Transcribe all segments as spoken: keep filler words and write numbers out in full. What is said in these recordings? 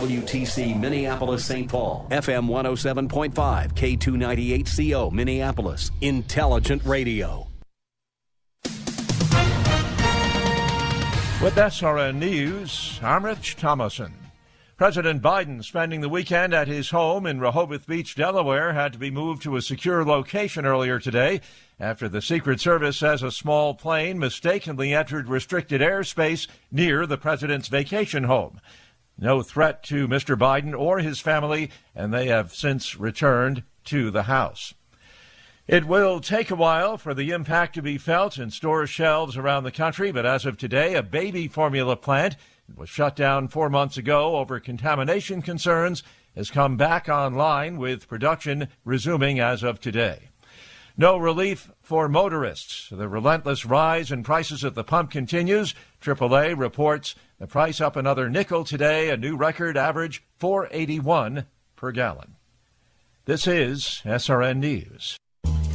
W T C Minneapolis Saint Paul, F M one oh seven point five, K two ninety-eight C O, Minneapolis, Intelligent Radio. With S R N News, I'm Rich Thomason. President Biden, spending the weekend at his home in Rehoboth Beach, Delaware, had to be moved to a secure location earlier today after the Secret Service says a small plane mistakenly entered restricted airspace near the president's vacation home. No threat to Mister Biden or his family, and they have since returned to the house. It will take a while for the impact to be felt in store shelves around the country, but as of today, a baby formula plant that was shut down four months ago over contamination concerns has come back online with production resuming as of today. No relief for motorists. The relentless rise in prices at the pump continues. triple A reports the price up another nickel today, a new record average four eighty-one per gallon. This is S R N News.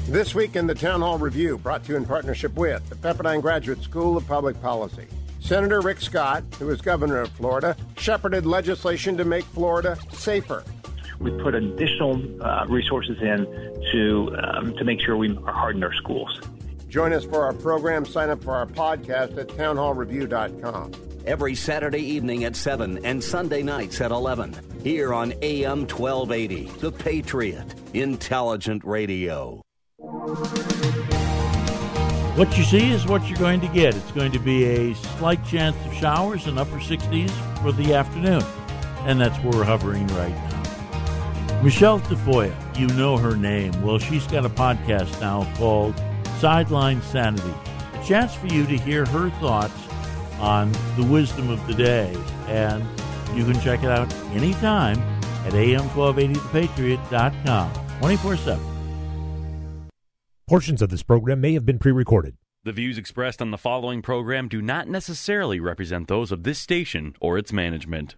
This week in the Town Hall Review, brought to you in partnership with the Pepperdine Graduate School of Public Policy. Senator Rick Scott, who is governor of Florida, shepherded legislation to make Florida safer. We put additional uh, resources in to um, to make sure we harden our schools. Join us for our program. Sign up for our podcast at town hall review dot com. Every Saturday evening at seven and Sunday nights at eleven. Here on A M twelve eighty, The Patriot, Intelligent Radio. What you see is what you're going to get. It's going to be a slight chance of showers in upper sixties for the afternoon. And that's where we're hovering right now. Michelle Tafoya, you know her name. Well, she's got a podcast now called Sideline Sanity. A chance for you to hear her thoughts on the wisdom of the day. And you can check it out anytime at A M twelve eighty the patriot dot com, twenty-four seven. Portions of this program may have been pre-recorded. The views expressed on the following program do not necessarily represent those of this station or its management.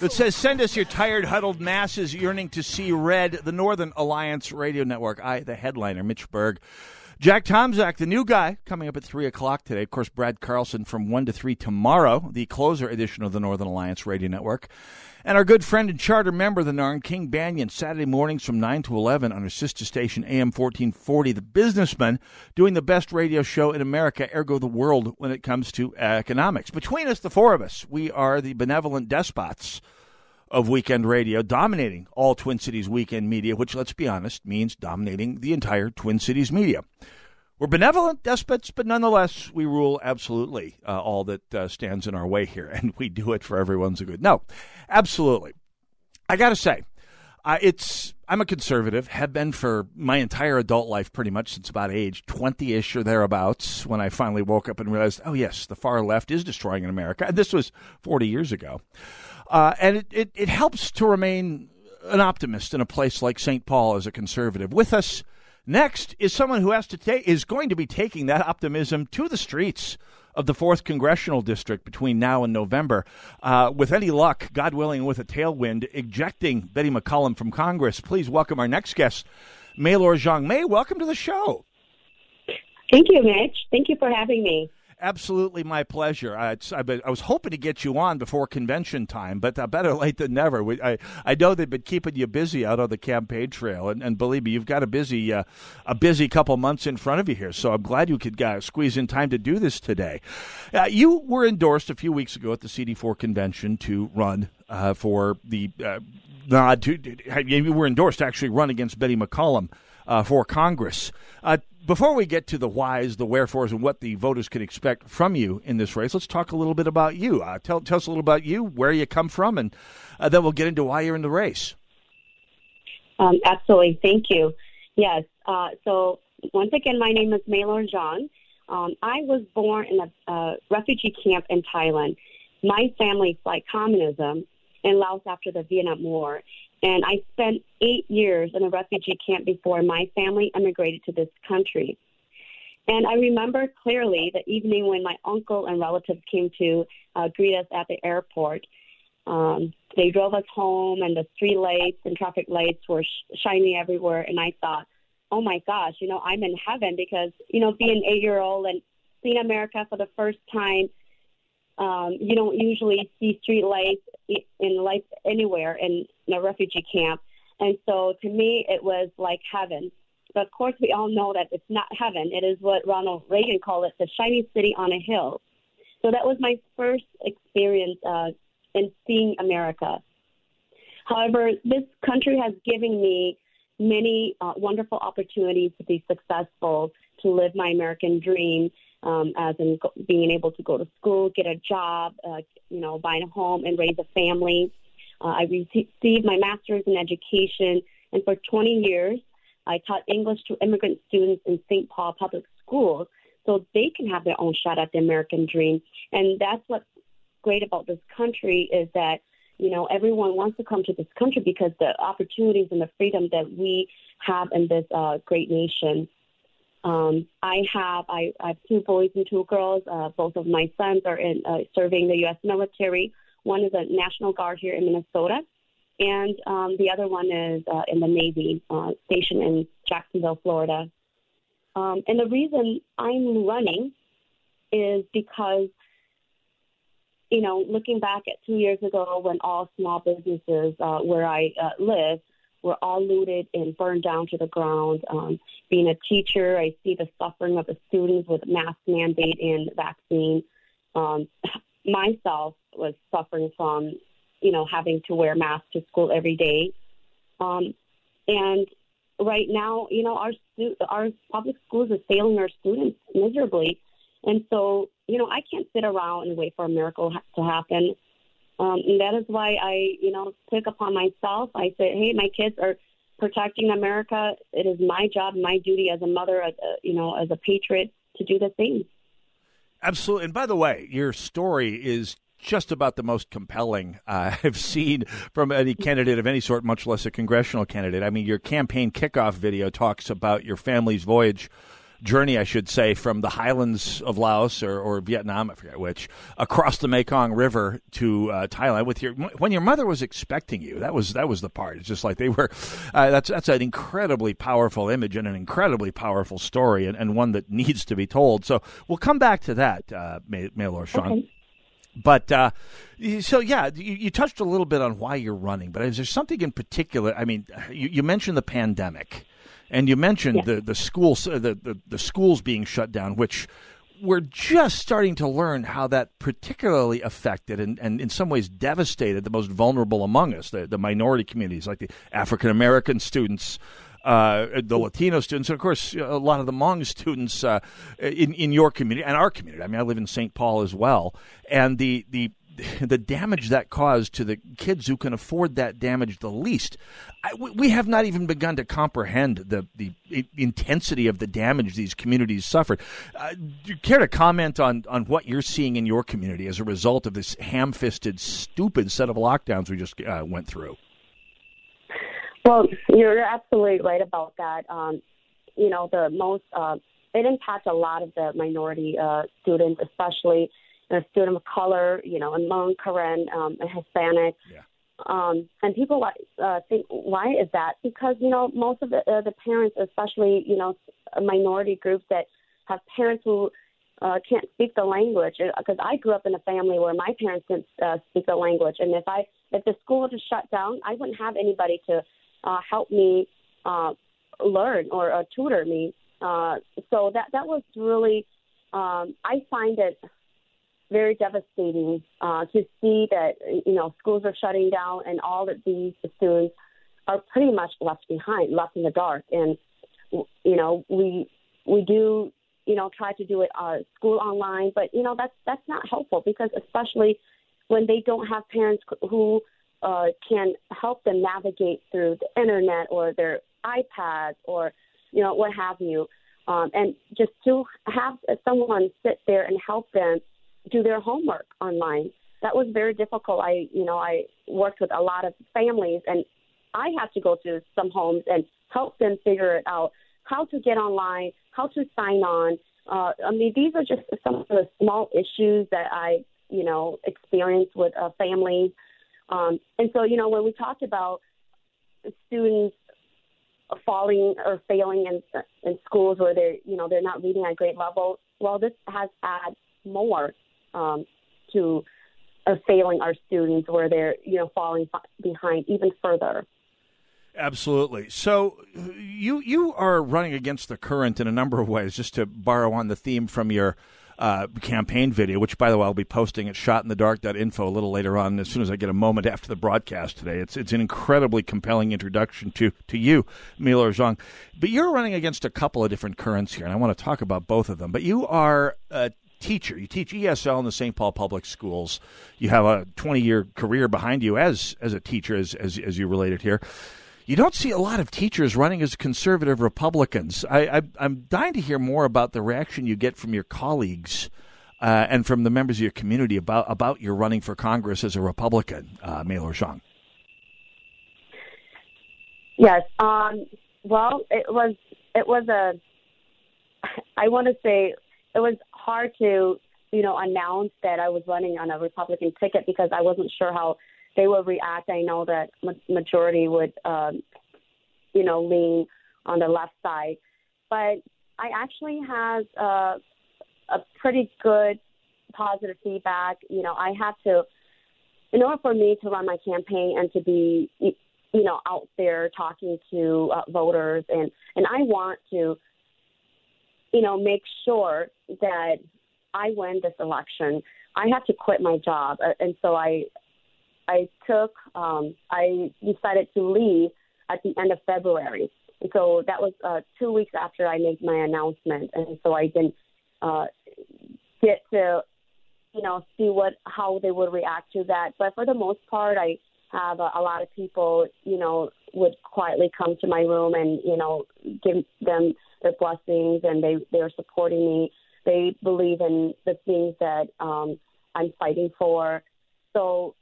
that says, send us your tired, huddled masses yearning to see red. The Northern Alliance Radio Network. I, the headliner, Mitch Berg. Jack Tomczak, the new guy, coming up at three o'clock today. Of course, Brad Carlson from one to three tomorrow, the closer edition of the Northern Alliance Radio Network. And our good friend and charter member of the N A R N, King Banyan, Saturday mornings from nine to eleven on her sister station, A M fourteen forty, the businessman, doing the best radio show in America, ergo the world, when it comes to economics. Between us, the four of us, we are the benevolent despots of weekend radio, dominating all Twin Cities weekend media, which, let's be honest, means dominating the entire Twin Cities media. We're benevolent despots, but nonetheless, we rule absolutely uh, all that uh, stands in our way here, and we do it for everyone's good. No, absolutely. I got to say, uh, it's I'm a conservative, have been for my entire adult life, pretty much since about age twenty-ish or thereabouts, when I finally woke up and realized, oh, yes, the far left is destroying America. And this was forty years ago. Uh, and it, it, it helps to remain an optimist in a place like Saint Paul as a conservative. With us next is someone who has to ta- is going to be taking that optimism to the streets of the fourth Congressional District between now and November. Uh, with any luck, God willing, with a tailwind, ejecting Betty McCollum from Congress. Please welcome our next guest, May Xiong. May, welcome to the show. Thank you, Mitch. Thank you for having me. Absolutely my pleasure. I, I, I was hoping to get you on before convention time, but uh, better late than never. We, I, I know they've been keeping you busy out on the campaign trail, and, and believe me, you've got a busy uh, a busy couple months in front of you here, so I'm glad you could uh, squeeze in time to do this today. Uh, you were endorsed a few weeks ago at the C D four convention to run uh, for the uh, nod to – you were endorsed to actually run against Betty McCollum uh, for Congress. Uh Before we get to the whys, the wherefores, and what the voters can expect from you in this race, let's talk a little bit about you. Uh, tell, tell us a little about you, where you come from, and uh, then we'll get into why you're in the race. Um, absolutely. Thank you. Yes. Uh, so once again, my name is May Xiong. Um, I was born in a uh, refugee camp in Thailand. My family fled communism in Laos after the Vietnam War. And I spent eight years in a refugee camp before my family immigrated to this country. And I remember clearly the evening when my uncle and relatives came to uh, greet us at the airport. Um, they drove us home, and the street lights and traffic lights were sh- shining everywhere. And I thought, oh, my gosh, you know, I'm in heaven because, you know, being an eight-year-old and seeing America for the first time, um, you don't usually see street lights in life anywhere in a refugee camp. And so to me, it was like heaven. But of course, we all know that it's not heaven. It is what Ronald Reagan called it, the shiny city on a hill. So that was my first experience uh, in seeing America. However, this country has given me many uh, wonderful opportunities to be successful, to live my American dream, Um, as in go- being able to go to school, get a job, uh, you know, buy a home and raise a family. Uh, I received my master's in education, and for twenty years, I taught English to immigrant students in Saint Paul public schools so they can have their own shot at the American dream. And that's what's great about this country is that, you know, everyone wants to come to this country because the opportunities and the freedom that we have in this uh, great nation. Um, I have I, I have two boys and two girls. Uh, both of my sons are in, uh, serving the U S military. One is a National Guard here in Minnesota, and um, the other one is uh, in the Navy, uh, stationed in Jacksonville, Florida. Um, and the reason I'm running is because, you know, looking back at two years ago when all small businesses uh, where I uh, live were all looted and burned down to the ground. Um, being a teacher, I see the suffering of the students with mask mandate and vaccine. Um, myself was suffering from, you know, having to wear masks to school every day. Um, and right now, you know, our stu- our public schools are failing our students miserably. And so, you know, I can't sit around and wait for a miracle ha- to happen. Um, and that is why I, you know, took upon myself. I said, hey, my kids are protecting America. It is my job, my duty as a mother, as a, you know, as a patriot to do the same. Absolutely. And by the way, your story is just about the most compelling uh, I've seen from any candidate of any sort, much less a congressional candidate. I mean, your campaign kickoff video talks about your family's voyage journey, I should say, from the highlands of Laos or, or Vietnam, I forget which, across the Mekong River to uh, Thailand. With your when your mother was expecting you, that was that was the part. It's just like they were. Uh, that's that's an incredibly powerful image and an incredibly powerful story, and, and one that needs to be told. So we'll come back to that, uh, May, May or Sean. Okay. But uh, so, yeah, you, you touched a little bit on why you're running, but is there something in particular? I mean, you, you mentioned the pandemic. And you mentioned yeah. the the schools the, the the schools being shut down, which we're just starting to learn how that particularly affected and, and in some ways devastated the most vulnerable among us, the, the minority communities, like the African American students, uh, the Latino students, and of course a lot of the Hmong students uh, in in your community and our community. I mean, I live in Saint Paul as well, and the the. the damage that caused to the kids who can afford that damage the least. I, we have not even begun to comprehend the, the intensity of the damage these communities suffered. Uh, do you care to comment on, on what you're seeing in your community as a result of this ham-fisted, stupid set of lockdowns we just uh, went through? Well, you're absolutely right about that. Um, you know, the most, uh, it impacts a lot of the minority uh, students, especially a student of color, you know, and Hmong, Karen, um, and Hispanic. Yeah. Um, and people uh, think, why is that? Because, you know, most of the, uh, the parents, especially, you know, minority groups that have parents who uh, can't speak the language, because I grew up in a family where my parents didn't uh, speak the language. And if I if the school were to shut down, I wouldn't have anybody to uh, help me uh, learn or uh, tutor me. Uh, so that, that was really, um, I find it very devastating uh, to see that, you know, schools are shutting down and all of these students are pretty much left behind, left in the dark. And, you know, we we do, you know, try to do it uh, school online, but, you know, that's that's not helpful, because especially when they don't have parents who uh, can help them navigate through the Internet or their iPads or, you know, what have you. Um, and just to have someone sit there and help them do their homework online, that was very difficult. I, you know, I worked with a lot of families, and I had to go to some homes and help them figure it out, how to get online, how to sign on. Uh, I mean, these are just some of the small issues that I, you know, experienced with uh, families. Um, and so, you know, when we talked about students falling or failing in, in schools where they're, you know, they're not reading at grade level, well, this has added more um, to uh, failing our students where they're, you know, falling f- behind even further. Absolutely. So you you are running against the current in a number of ways, just to borrow on the theme from your Uh, campaign video, which, by the way, I'll be posting at shot in the dark dot info a little later on as soon as I get a moment after the broadcast today. It's it's an incredibly compelling introduction to, to you, Milo Zhang. But you're running against a couple of different currents here, and I want to talk about both of them. But you are a teacher. You teach E S L in the Saint Paul Public Schools. You have a twenty-year career behind you as as a teacher, as as, as you related here. You don't see a lot of teachers running as conservative Republicans. I, I, I'm dying to hear more about the reaction you get from your colleagues uh, and from the members of your community about, about your running for Congress as a Republican, uh, Mei-Lo Zhang. Yes. Um, well, it was, it was a, I want to say it was hard to, you know, announce that I was running on a Republican ticket, because I wasn't sure how they would react. I know that majority would, um, you know, lean on the left side. But I actually had uh, a pretty good positive feedback. You know, I had to, in order for me to run my campaign and to be, you know, out there talking to uh, voters, and, and I want to, you know, make sure that I win this election. I had to quit my job. And so I, I took, um, I decided to leave at the end of February. And so that was uh, two weeks after I made my announcement. And so I didn't uh, get to, you know, see what, how they would react to that. But for the most part, I have a, a lot of people, you know, would quietly come to my room and, you know, give them their blessings, and they, they're supporting me. They believe in the things that um, I'm fighting for. So,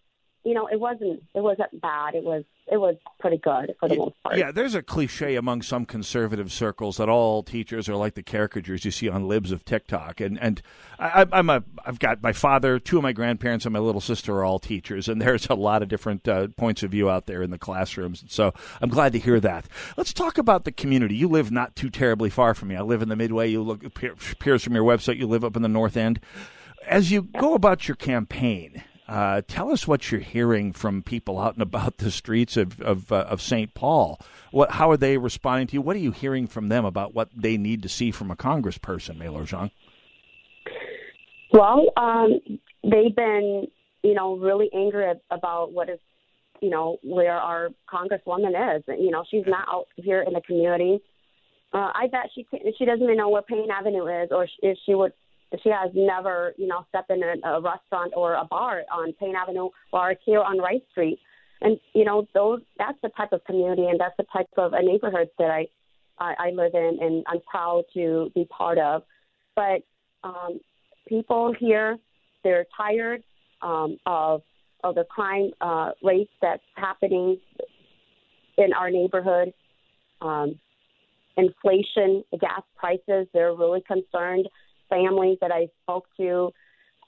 you know, it wasn't it wasn't bad. It was it was pretty good for the yeah, most part. Yeah, there's a cliche among some conservative circles that all teachers are like the caricatures you see on libs of TikTok. And and I, I'm a I've got my father, two of my grandparents, and my little sister are all teachers. And there's a lot of different uh, points of view out there in the classrooms. So I'm glad to hear that. Let's talk about the community. You live not too terribly far from me. I live in the Midway. You look appears from your website. You live up in the North End. As you go about your campaign, Uh, tell us what you're hearing from people out and about the streets of of, uh, of Saint Paul. What, how are they responding to you? What are you hearing from them about what they need to see from a congressperson, Mei-Lo Zhang? Well, um, they've been, you know, really angry about what is, you know, where our congresswoman is. You know, she's not out here in the community. Uh, I bet she can, she doesn't even know where Payne Avenue is, or if she would. She has never, you know, stepped in a, a restaurant or a bar on Payne Avenue or here on Rice Street. And, you know, those that's the type of community, and that's the type of a neighborhood that I, I, I live in, and I'm proud to be part of. But um, people here, they're tired um, of, of the crime uh, rates that's happening in our neighborhood. Um, inflation, gas prices, they're really concerned. Families that I spoke to,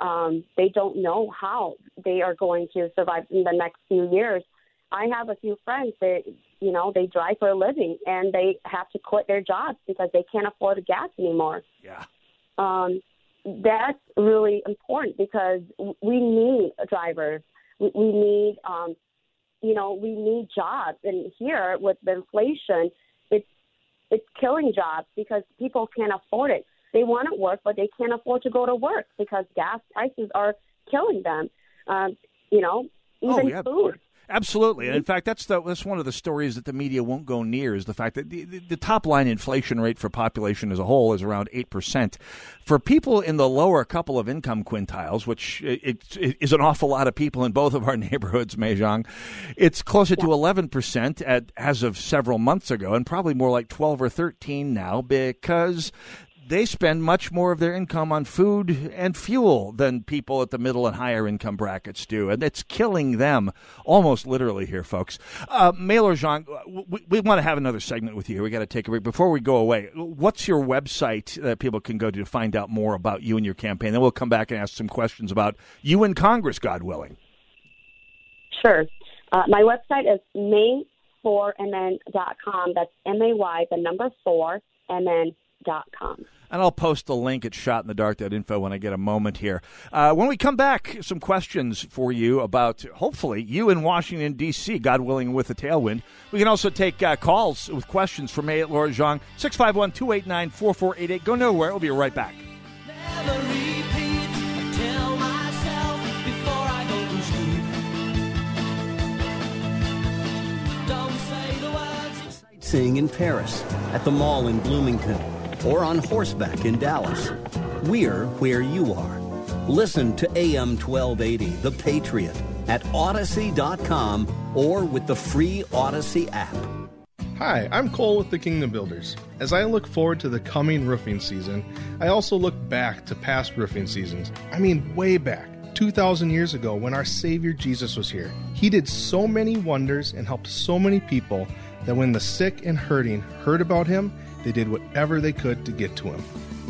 um, they don't know how they are going to survive in the next few years. I have a few friends that, you know, they drive for a living, and they have to quit their jobs because they can't afford gas anymore. Yeah. Um, that's really important because we need drivers. We, we need, um, you know, we need jobs. And here with the inflation, it's it's killing jobs because people can't afford it. They want to work, but they can't afford to go to work because gas prices are killing them. Um, you know, even oh, yeah. food. Absolutely. And in fact, that's the, that's one of the stories that the media won't go near is the fact that the, the top line inflation rate for population as a whole is around eight percent. For people in the lower couple of income quintiles, which it, it is an awful lot of people in both of our neighborhoods, May Xiong, it's closer to eleven percent at, as of several months ago and probably more like twelve or thirteen now because they spend much more of their income on food and fuel than people at the middle and higher income brackets do. And it's killing them almost literally here, folks. Uh, May or Xiong, we, we want to have another segment with you here. We got to take a break. Before we go away, what's your website that people can go to to find out more about you and your campaign? Then we'll come back and ask some questions about you in Congress, God willing. Sure. Uh, my website is may four and then dot com. That's M A Y, the number four, and then dot com. And I'll post the link at shot in the dark dot info when I get a moment here. Uh, when we come back, some questions for you about, hopefully, you in Washington, D C, God willing, with a tailwind. We can also take uh, calls with questions for May at Laura Xiong, six five one, two eight nine, four four eight eight. Go nowhere. We'll be right back. Sightseeing in Paris, at the mall in Bloomington, or on horseback in Dallas. We're where you are. Listen to A M twelve eighty, The Patriot, at Odyssey dot com or with the free Odyssey app. Hi, I'm Cole with the Kingdom Builders. As I look forward to the coming roofing season, I also look back to past roofing seasons. I mean, way back, two thousand years ago when our Savior Jesus was here. He did so many wonders and helped so many people that when the sick and hurting heard about him, they did whatever they could to get to him.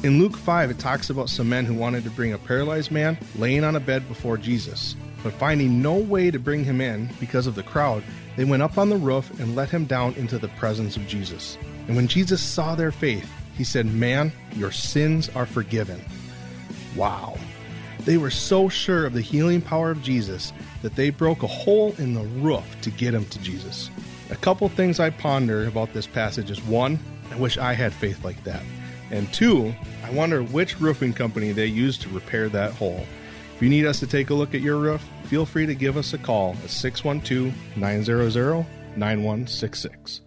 In Luke five, it talks about some men who wanted to bring a paralyzed man laying on a bed before Jesus. But finding no way to bring him in because of the crowd, they went up on the roof and let him down into the presence of Jesus. And when Jesus saw their faith, he said, "Man, your sins are forgiven." Wow. They were so sure of the healing power of Jesus that they broke a hole in the roof to get him to Jesus. A couple things I ponder about this passage is, one, I wish I had faith like that. And two, I wonder which roofing company they used to repair that hole. If you need us to take a look at your roof, feel free to give us a call at six one two, nine zero zero, nine one six six.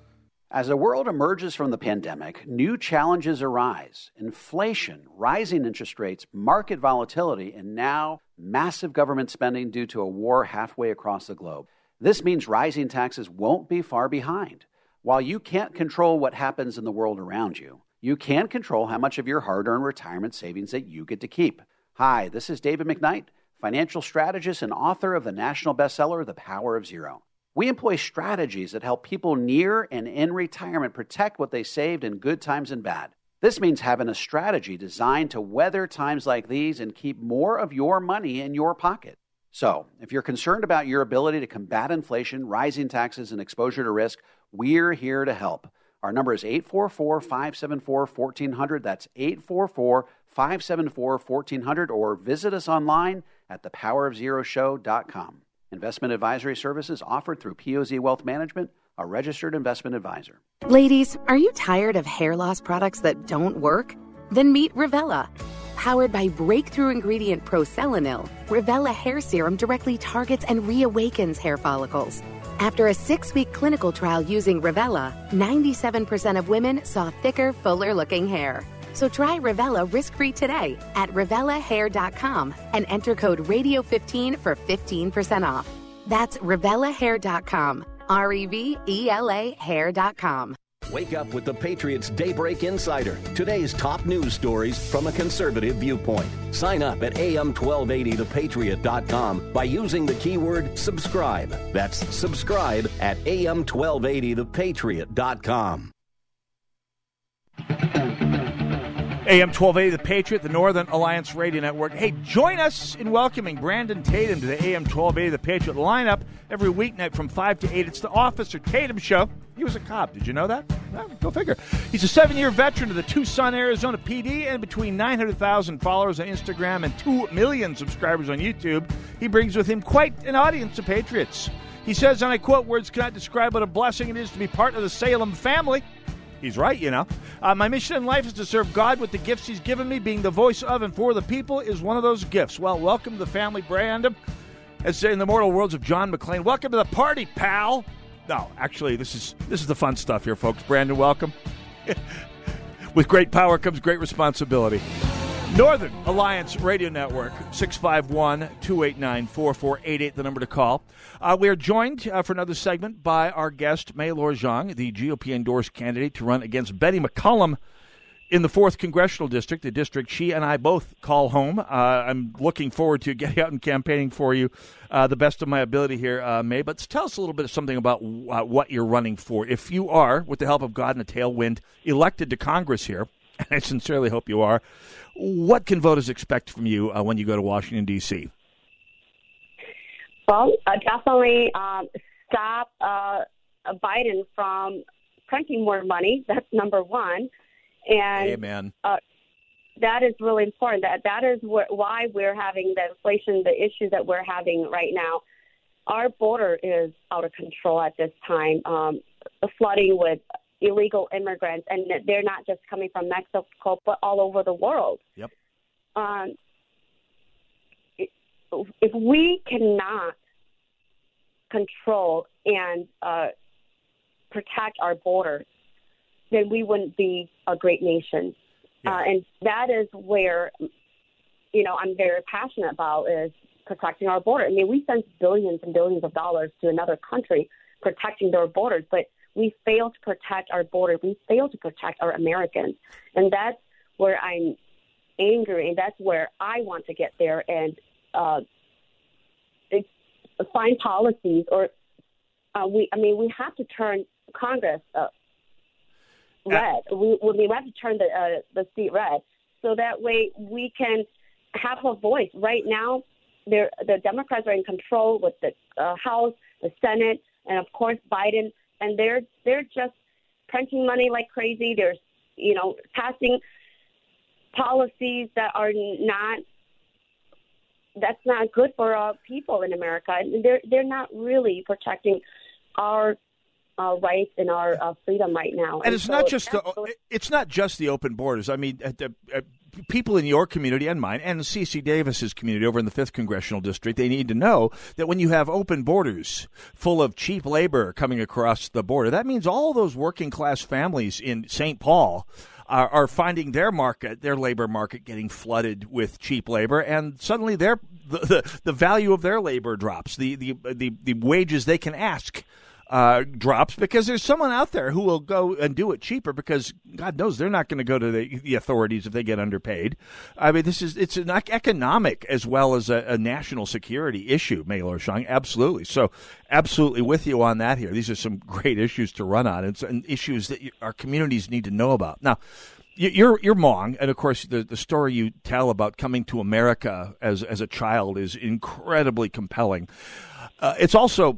As the world emerges from the pandemic, new challenges arise. Inflation, rising interest rates, market volatility, and now massive government spending due to a war halfway across the globe. This means rising taxes won't be far behind. While you can't control what happens in the world around you, you can control how much of your hard-earned retirement savings that you get to keep. Hi, this is David McKnight, financial strategist and author of the national bestseller, The Power of Zero. We employ strategies that help people near and in retirement protect what they saved in good times and bad. This means having a strategy designed to weather times like these and keep more of your money in your pocket. So, if you're concerned about your ability to combat inflation, rising taxes, and exposure to risk, we're here to help. Our number is eight four four, five seven four, one four zero zero. That's eight four four, five seven four, one four zero zero, or visit us online at the power of zero show dot com. Investment advisory services offered through P O Z Wealth Management, a registered investment advisor. Ladies, are you tired of hair loss products that don't work? Then meet Revella. Powered by breakthrough ingredient Proselanil, Revella Hair Serum directly targets and reawakens hair follicles. After a six-week clinical trial using Revella, ninety-seven percent of women saw thicker, fuller-looking hair. So try Revella risk-free today at Revella Hair dot com and enter code radio fifteen for fifteen percent off. That's Revella Hair dot com, R E V E L A hair dot com. Wake up with the Patriots Daybreak Insider. Today's top news stories from a conservative viewpoint. Sign up at A M twelve eighty the patriot dot com by using the keyword subscribe. That's subscribe at A M twelve eighty the patriot dot com. A M twelve eighty, The Patriot, the Northern Alliance Radio Network. Hey, join us in welcoming Brandon Tatum to the A M twelve eighty, The Patriot lineup every weeknight from five to eight. It's the Officer Tatum Show. He was a cop. Did you know that? Well, go figure. He's a seven-year veteran of the Tucson, Arizona P D, and between nine hundred thousand followers on Instagram and two million subscribers on YouTube, he brings with him quite an audience of Patriots. He says, and I quote, "Words cannot describe what a blessing it is to be part of the Salem family." He's right, you know. Uh, my mission in life is to serve God with the gifts he's given me. Being the voice of and for the people is one of those gifts. Well, welcome to the family, Brandon. As in the mortal worlds of John McClain, welcome to the party, pal. No, actually, this is this is the fun stuff here, folks. Brandon, welcome. With great power comes great responsibility. Northern Alliance Radio Network, six five one, two eight nine, four four eight eight, the number to call. Uh, we are joined uh, for another segment by our guest, May Xiong, the G O P-endorsed candidate to run against Betty McCollum in the fourth Congressional District, the district she and I both call home. Uh, I'm looking forward to getting out and campaigning for you uh, the best of my ability here, uh, May. But tell us a little bit of something about uh, what you're running for. If you are, with the help of God and a tailwind, elected to Congress here, and I sincerely hope you are, what can voters expect from you uh, when you go to Washington, D C? Well, uh, definitely um, stop uh, Biden from printing more money. That's number one. And Amen. Uh, that is really important. That That is wh- why we're having the inflation, the issue that we're having right now. Our border is out of control at this time, um, flooding with illegal immigrants, and they're not just coming from Mexico, but all over the world. Yep. Um, if we cannot control and uh, protect our borders, then we wouldn't be a great nation. Yeah. Uh, and that is where, you know, I'm very passionate about is protecting our border. I mean, we send billions and billions of dollars to another country protecting their borders, but we fail to protect our border. We fail to protect our Americans. And that's where I'm angry, and that's where I want to get there and uh, find policies. Or uh, we, I mean, we have to turn Congress uh, red. Uh, we, we have to turn the, uh, the seat red so that way we can have a voice. Right now, the Democrats are in control with the uh, House, the Senate, and, of course, Biden. And they're they're just printing money like crazy. They're, you know, passing policies that are not that's not good for our people in America. They're they're not really protecting our uh, rights and our uh, freedom right now. And, and it's so not just the, it's not just the open borders. I mean, at the, at people in your community and mine and C C Davis's community over in the fifth Congressional District, they need to know that when you have open borders full of cheap labor coming across the border, that means all those working class families in Saint Paul are, are finding their market, their labor market, getting flooded with cheap labor. And suddenly their the, the, the value of their labor drops, the, the, the, the wages they can ask Uh, drops, because there's someone out there who will go and do it cheaper because God knows they're not going to go to the, the authorities if they get underpaid. I mean, this is it's an economic as well as a, a national security issue, May Xiong. Absolutely. So absolutely with you on that here. These are some great issues to run on, and, and issues that you, our communities need to know about. Now, You're you're Hmong, and of course the the story you tell about coming to America as, as a child is incredibly compelling. Uh, it's also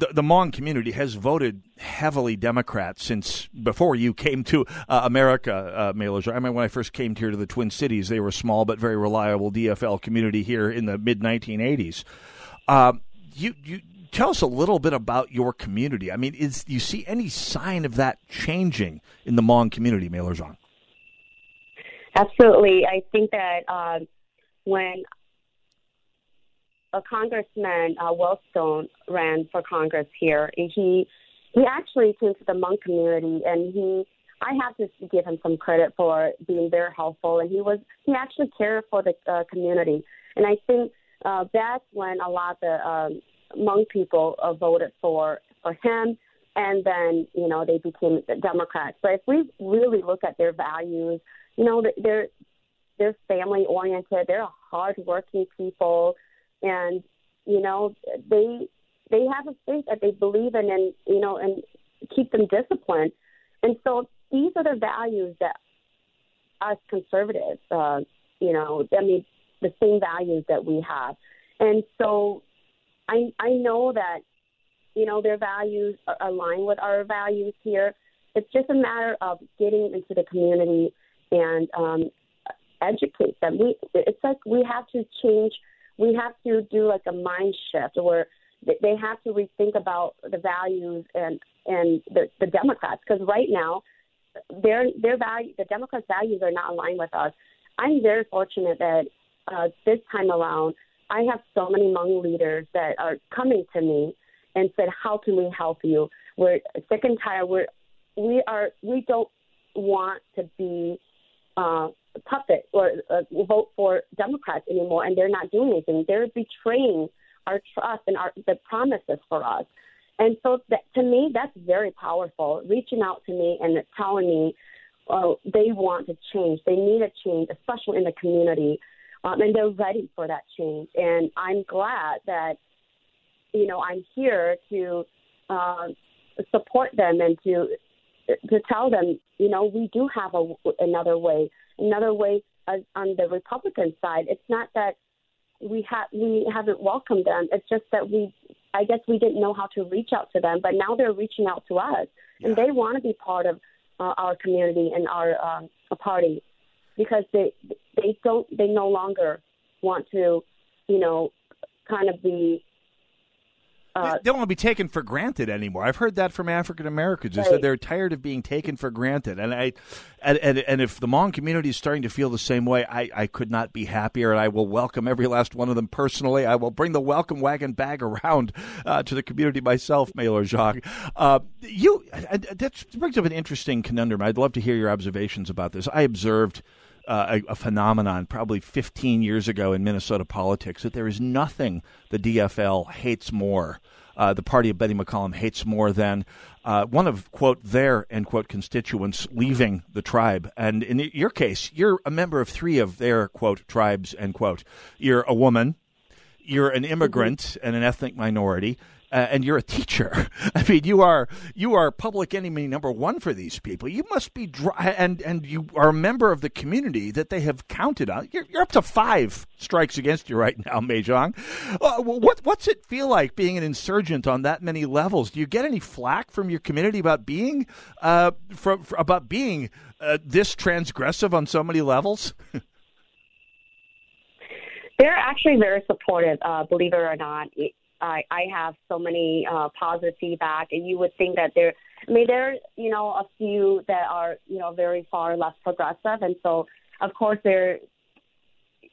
The, the Hmong community has voted heavily Democrat since before you came to uh, America, uh, May Xiong. I remember when I first came here to the Twin Cities, they were a small but very reliable D F L community here in the mid nineteen eighties. Uh, you, you tell us a little bit about your community. I mean, is do you see any sign of that changing in the Hmong community, May Xiong? Absolutely. I think that uh, when a congressman, uh, Wellstone, ran for Congress here, and he he actually came to the Hmong community, and he I have to give him some credit for being very helpful, and he was he actually cared for the uh, community, and I think uh, that's when a lot of the um, Hmong people uh, voted for for him, and then you know they became Democrats. But if we really look at their values, you know they're they're family oriented, they're a hardworking people. And, you know, they they have a faith that they believe in and, you know, and keep them disciplined. And so these are the values that us conservatives, uh, you know, I mean, the same values that we have. And so I, I know that, you know, their values align with our values here. It's just a matter of getting into the community and um, educate them. We, it's like we have to change. We have to do like a mind shift where they have to rethink about the values and, and the, the Democrats, because right now their their value, the Democrats' values are not aligned with us. I'm very fortunate that uh, this time around I have so many Hmong leaders that are coming to me and said, how can we help you? We're sick and tired. We're, we are, we don't want to be uh, puppet or uh, vote for Democrats anymore, and they're not doing anything. They're betraying our trust and our the promises for us. And so that, to me, that's very powerful, reaching out to me and telling me uh, they want to change. They need a change, especially in the community, um, and they're ready for that change. And I'm glad that, you know, I'm here to uh, support them and to to tell them, you know, we do have a, another way. Another way as on the Republican side. It's not that we have we haven't welcomed them. It's just that we, I guess, we didn't know how to reach out to them. But now they're reaching out to us, yeah. And they want to be part of uh, our community and our um, party, because they they don't they no longer want to, you know, kind of be. Uh, they don't want to be taken for granted anymore. I've heard that from African Americans who right. said they're tired of being taken for granted. And I, and, and, and if the Hmong community is starting to feel the same way, I, I could not be happier. And I will welcome every last one of them personally. I will bring the welcome wagon bag around uh, to the community myself, Mayor Jacques. Uh, you, uh, that brings up an interesting conundrum. I'd love to hear your observations about this. I observed Uh, a, a phenomenon probably fifteen years ago in Minnesota politics, that there is nothing the D F L hates more, uh, the party of Betty McCollum hates more than uh, one of, quote, their, end quote, constituents leaving the tribe. And in your case, you're a member of three of their, quote, tribes, end quote. You're a woman, you're an immigrant mm-hmm. and an ethnic minority, Uh, and you're a teacher. I mean, you are you are public enemy number one for these people. You must be dry, and and you are a member of the community that they have counted on. You're, you're up to five strikes against you right now, May Xiong. Uh, what what's it feel like being an insurgent on that many levels? Do you get any flack from your community about being uh from about being uh, this transgressive on so many levels? They're actually very supportive, uh, believe it or not. I, I have so many uh, positive feedback, and you would think that there, I mean, there, you know, a few that are, you know, very far left progressive, and so of course they're,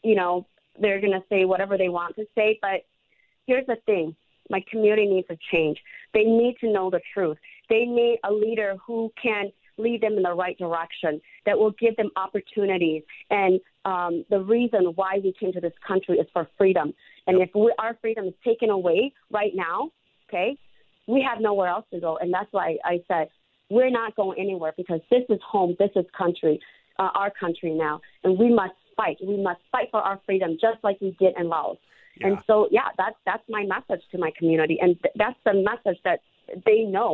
you know, they're going to say whatever they want to say. But here's the thing: my community needs a change. They need to know the truth. They need a leader who can lead them in the right direction, that will give them opportunities. And um, the reason why we came to this country is for freedom. And if we, our freedom is taken away right now, okay, we have nowhere else to go. And that's why I said we're not going anywhere, because this is home, this is country, uh, our country now. And we must fight. We must fight for our freedom just like we did in Laos. Yeah. And so, yeah, that's, that's my message to my community. And th- that's the message that they know.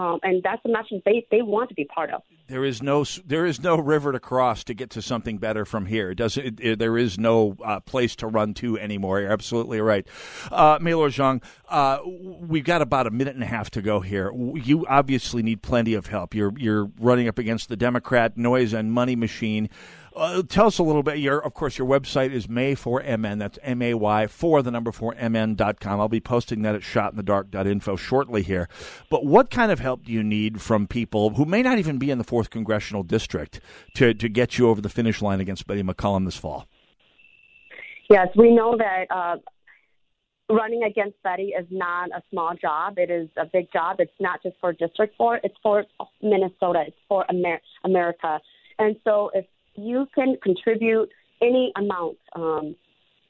Um, and that's the message they, they want to be part of. There is no there is no river to cross to get to something better from here. It doesn't. It, there is no uh, place to run to anymore. You're absolutely right, uh, Mayor Xiong. Uh, we've got about a minute and a half to go here. You obviously need plenty of help. You're you're running up against the Democrat noise and money machine. Uh, tell us a little bit. Your, of course, your website is May four M N. That's M A Y for the number four M N dot com. I'll be posting that at shot in the dark dot info shortly here. But what kind of help do you need from people who may not even be in the fourth Congressional District to, to get you over the finish line against Betty McCollum this fall? Yes, we know that uh, running against Betty is not a small job. It is a big job. It's not just for District four. It's for Minnesota. It's for Amer- America. And so if you can contribute any amount, um,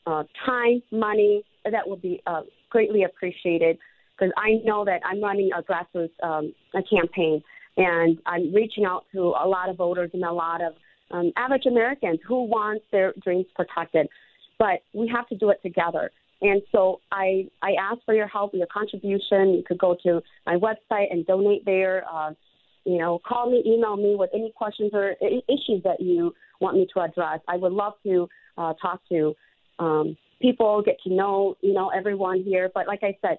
uh, time, money, that will be uh, greatly appreciated, because I know that I'm running a grassroots um, a campaign, and I'm reaching out to a lot of voters and a lot of um, average Americans who want their dreams protected. But we have to do it together. And so I, I ask for your help, your contribution. You could go to my website and donate there. Uh, You know, call me, email me with any questions or issues that you want me to address. I would love to uh, talk to um, people, get to know, you know, everyone here. But like I said,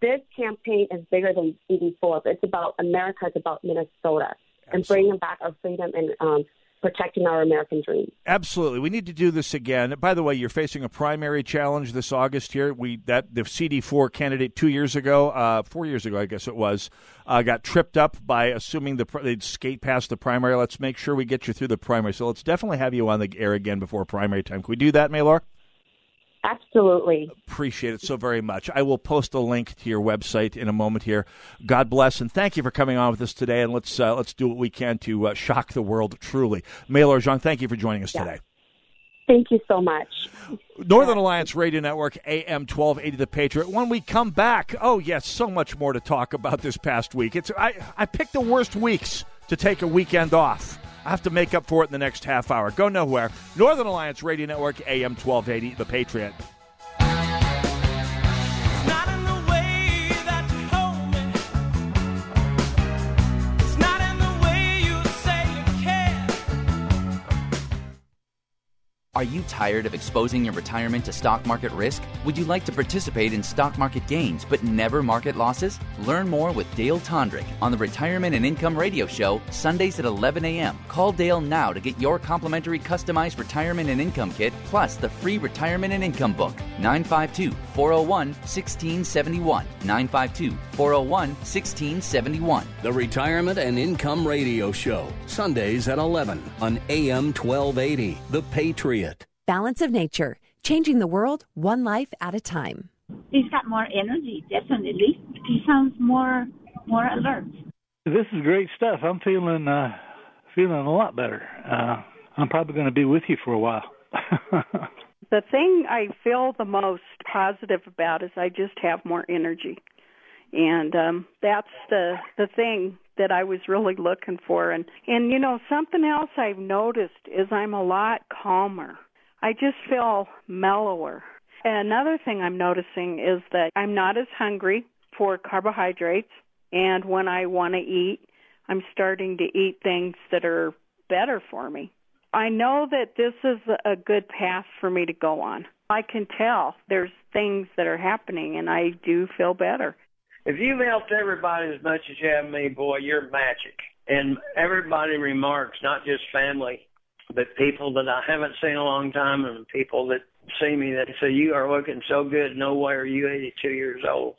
this campaign is bigger than eighty-four. It's about America. It's about Minnesota. Absolutely. And bringing back our freedom and um, protecting our American dream. Absolutely. We need to do this again. By the way, you're facing a primary challenge this August here. We that the C D four candidate two years ago, uh, four years ago, I guess it was, uh, got tripped up by assuming the they'd skate past the primary. Let's make sure we get you through the primary. So let's definitely have you on the air again before primary time. Can we do that, Maylor? Absolutely. Appreciate it so very much. I will post a link to your website in a moment here. God bless, and thank you for coming on with us today, and let's uh, let's do what we can to uh, shock the world truly. Maylor Xiong, thank you for joining us yeah. today. Thank you so much. Northern Alliance Radio Network, A M twelve eighty, The Patriot. When we come back, oh, yes, so much more to talk about this past week. It's I, I picked the worst weeks to take a weekend off. I have to make up for it in the next half hour. Go nowhere. Northern Alliance Radio Network, A M twelve eighty, The Patriot. Are you tired of exposing your retirement to stock market risk? Would you like to participate in stock market gains but never market losses? Learn more with Dale Tondrick on the Retirement and Income Radio Show, Sundays at eleven a.m. Call Dale now to get your complimentary customized retirement and income kit plus the free retirement and income book. nine five two, four oh one, one six seven one. nine five two, four oh one, one six seven one. The Retirement and Income Radio Show, Sundays at eleven on A M twelve eighty, The Patriot. Balance of Nature, changing the world one life at a time. He's got more energy, definitely. He sounds more more alert. This is great stuff. I'm feeling uh, feeling a lot better. Uh, I'm probably going to be with you for a while. The thing I feel the most positive about is I just have more energy. And um, that's the, the thing that I was really looking for. And, and, you know, something else I've noticed is I'm a lot calmer. I just feel mellower. And another thing I'm noticing is that I'm not as hungry for carbohydrates. And when I want to eat, I'm starting to eat things that are better for me. I know that this is a good path for me to go on. I can tell there's things that are happening, and I do feel better. If you've helped everybody as much as you have me, boy, you're magic. And everybody remarks, not just family, but people that I haven't seen in a long time and people that see me that say, you are looking so good. No way are you eighty-two years old.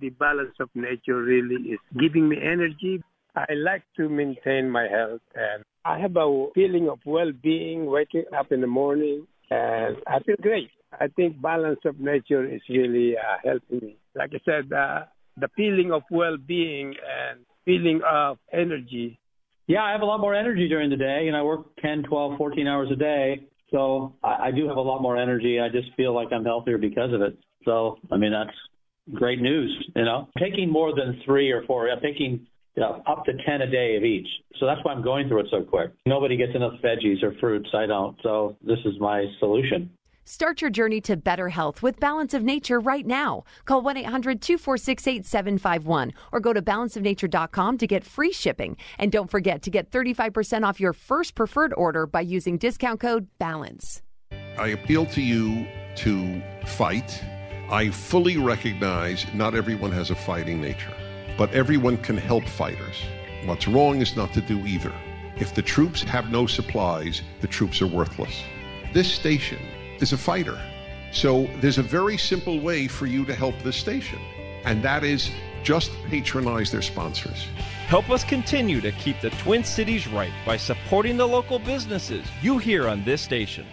The balance of nature really is giving me energy. I like to maintain my health, and I have a feeling of well-being waking up in the morning, and I feel great. I think balance of nature is really uh, helping me. Like I said, uh, the feeling of well-being and feeling of energy. Yeah, I have a lot more energy during the day, and I work ten, twelve, fourteen hours a day. So I, I do have a lot more energy. I just feel like I'm healthier because of it. So, I mean, that's great news, you know. Taking more than three or four, I'm taking you know, up to ten a day of each. So that's why I'm going through it so quick. Nobody gets enough veggies or fruits. I don't. So this is my solution. Start your journey to better health with Balance of Nature right now. Call one eight hundred, two four six, eight seven five one or go to balance of nature dot com to get free shipping. And don't forget to get thirty-five percent off your first preferred order by using discount code BALANCE. I appeal to you to fight. I fully recognize not everyone has a fighting nature, but everyone can help fighters. What's wrong is not to do either. If the troops have no supplies, the troops are worthless. This station is a fighter. So there's a very simple way for you to help this station, and that is just patronize their sponsors. Help us continue to keep the Twin Cities right by supporting the local businesses you hear on this station.